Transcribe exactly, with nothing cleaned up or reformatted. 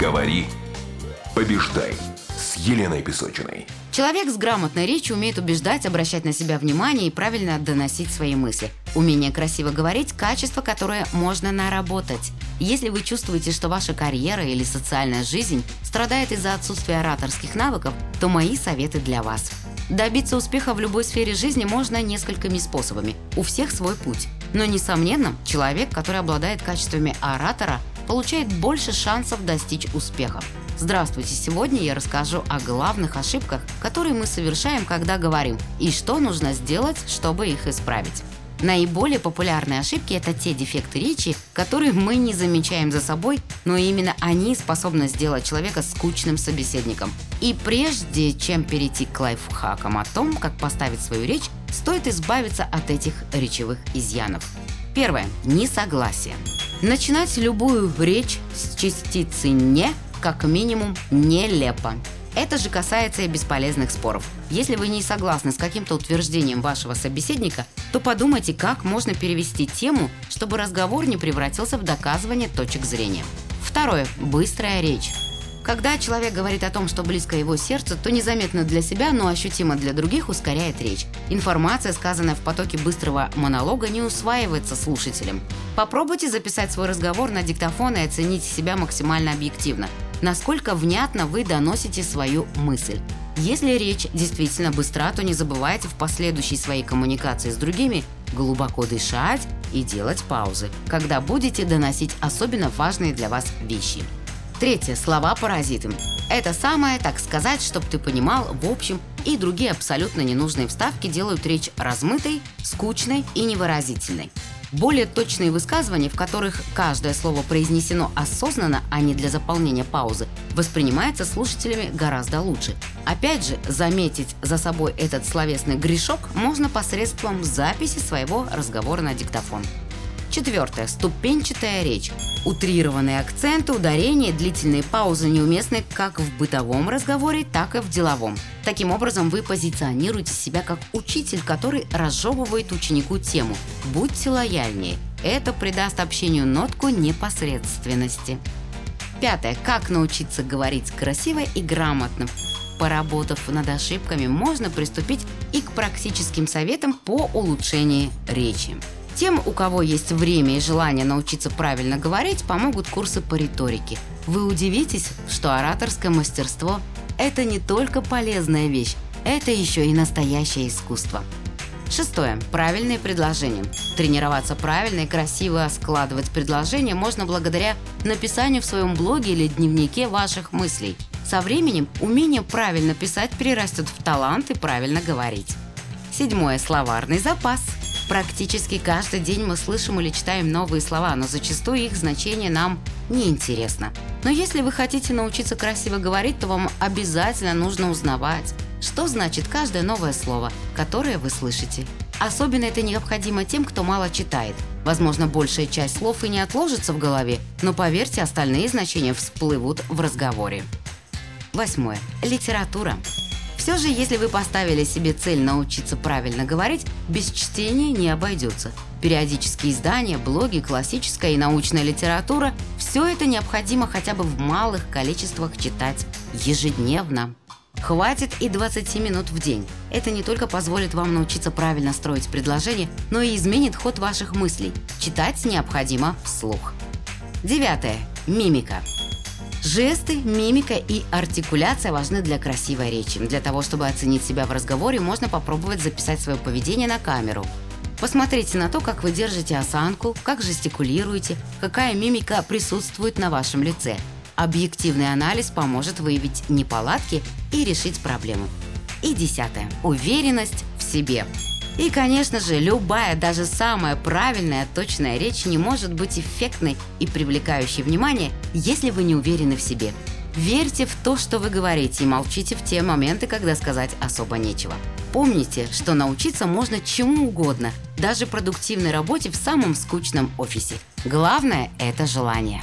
Говори, побеждай с Еленой Песочиной. Человек с грамотной речью умеет убеждать, обращать на себя внимание и правильно доносить свои мысли. Умение красиво говорить – качество, которое можно наработать. Если вы чувствуете, что ваша карьера или социальная жизнь страдает из-за отсутствия ораторских навыков, то мои советы для вас. Добиться успеха в любой сфере жизни можно несколькими способами. У всех свой путь. Но, несомненно, человек, который обладает качествами оратора, получает больше шансов достичь успеха. Здравствуйте! Сегодня я расскажу о главных ошибках, которые мы совершаем, когда говорим, и что нужно сделать, чтобы их исправить. Наиболее популярные ошибки – это те дефекты речи, которые мы не замечаем за собой, но именно они способны сделать человека скучным собеседником. И прежде чем перейти к лайфхакам о том, как поставить свою речь, стоит избавиться от этих речевых изъянов. Первое. Несогласие. Начинать любую речь с частицы «не» как минимум нелепо. Это же касается и бесполезных споров. Если вы не согласны с каким-то утверждением вашего собеседника, то подумайте, как можно перевести тему, чтобы разговор не превратился в доказывание точек зрения. Второе. Быстрая речь. Когда человек говорит о том, что близко его сердцу, то незаметно для себя, но ощутимо для других ускоряет речь. Информация, сказанная в потоке быстрого монолога, не усваивается слушателем. Попробуйте записать свой разговор на диктофон и оцените себя максимально объективно. Насколько внятно вы доносите свою мысль. Если речь действительно быстра, то не забывайте в последующей своей коммуникации с другими глубоко дышать и делать паузы, когда будете доносить особенно важные для вас вещи. Третье. Слова-паразиты. Это самое, так сказать, чтобы ты понимал, в общем, и другие абсолютно ненужные вставки делают речь размытой, скучной и невыразительной. Более точные высказывания, в которых каждое слово произнесено осознанно, а не для заполнения паузы, воспринимается слушателями гораздо лучше. Опять же, заметить за собой этот словесный грешок можно посредством записи своего разговора на диктофон. Четвертое. Ступенчатая речь. Утрированные акценты, ударения, длительные паузы неуместны как в бытовом разговоре, так и в деловом. Таким образом, вы позиционируете себя как учитель, который разжевывает ученику тему. Будьте лояльнее. Это придаст общению нотку непосредственности. Пятое. Как научиться говорить красиво и грамотно. Поработав над ошибками, можно приступить и к практическим советам по улучшению речи. Тем, у кого есть время и желание научиться правильно говорить, помогут курсы по риторике. Вы удивитесь, что ораторское мастерство – это не только полезная вещь, это еще и настоящее искусство. Шестое. Правильные предложения. Тренироваться правильно и красиво складывать предложения можно благодаря написанию в своем блоге или дневнике ваших мыслей. Со временем умение правильно писать перерастет в талант и правильно говорить. Седьмое. Словарный запас. Практически каждый день мы слышим или читаем новые слова, но зачастую их значение нам неинтересно. Но если вы хотите научиться красиво говорить, то вам обязательно нужно узнавать, что значит каждое новое слово, которое вы слышите. Особенно это необходимо тем, кто мало читает. Возможно, большая часть слов и не отложится в голове, но поверьте, остальные значения всплывут в разговоре. Восьмое. Литература. Все же, если вы поставили себе цель научиться правильно говорить, без чтения не обойдется. Периодические издания, блоги, классическая и научная литература – все это необходимо хотя бы в малых количествах читать ежедневно. Хватит и двадцать минут в день. Это не только позволит вам научиться правильно строить предложения, но и изменит ход ваших мыслей. Читать необходимо вслух. Девятое. Мимика. Жесты, мимика и артикуляция важны для красивой речи. Для того, чтобы оценить себя в разговоре, можно попробовать записать свое поведение на камеру. Посмотрите на то, как вы держите осанку, как жестикулируете, какая мимика присутствует на вашем лице. Объективный анализ поможет выявить неполадки и решить проблему. И десятое. Уверенность в себе. И, конечно же, любая, даже самая правильная, точная речь не может быть эффектной и привлекающей внимание, если вы не уверены в себе. Верьте в то, что вы говорите, и молчите в те моменты, когда сказать особо нечего. Помните, что научиться можно чему угодно, даже продуктивной работе в самом скучном офисе. Главное – это желание.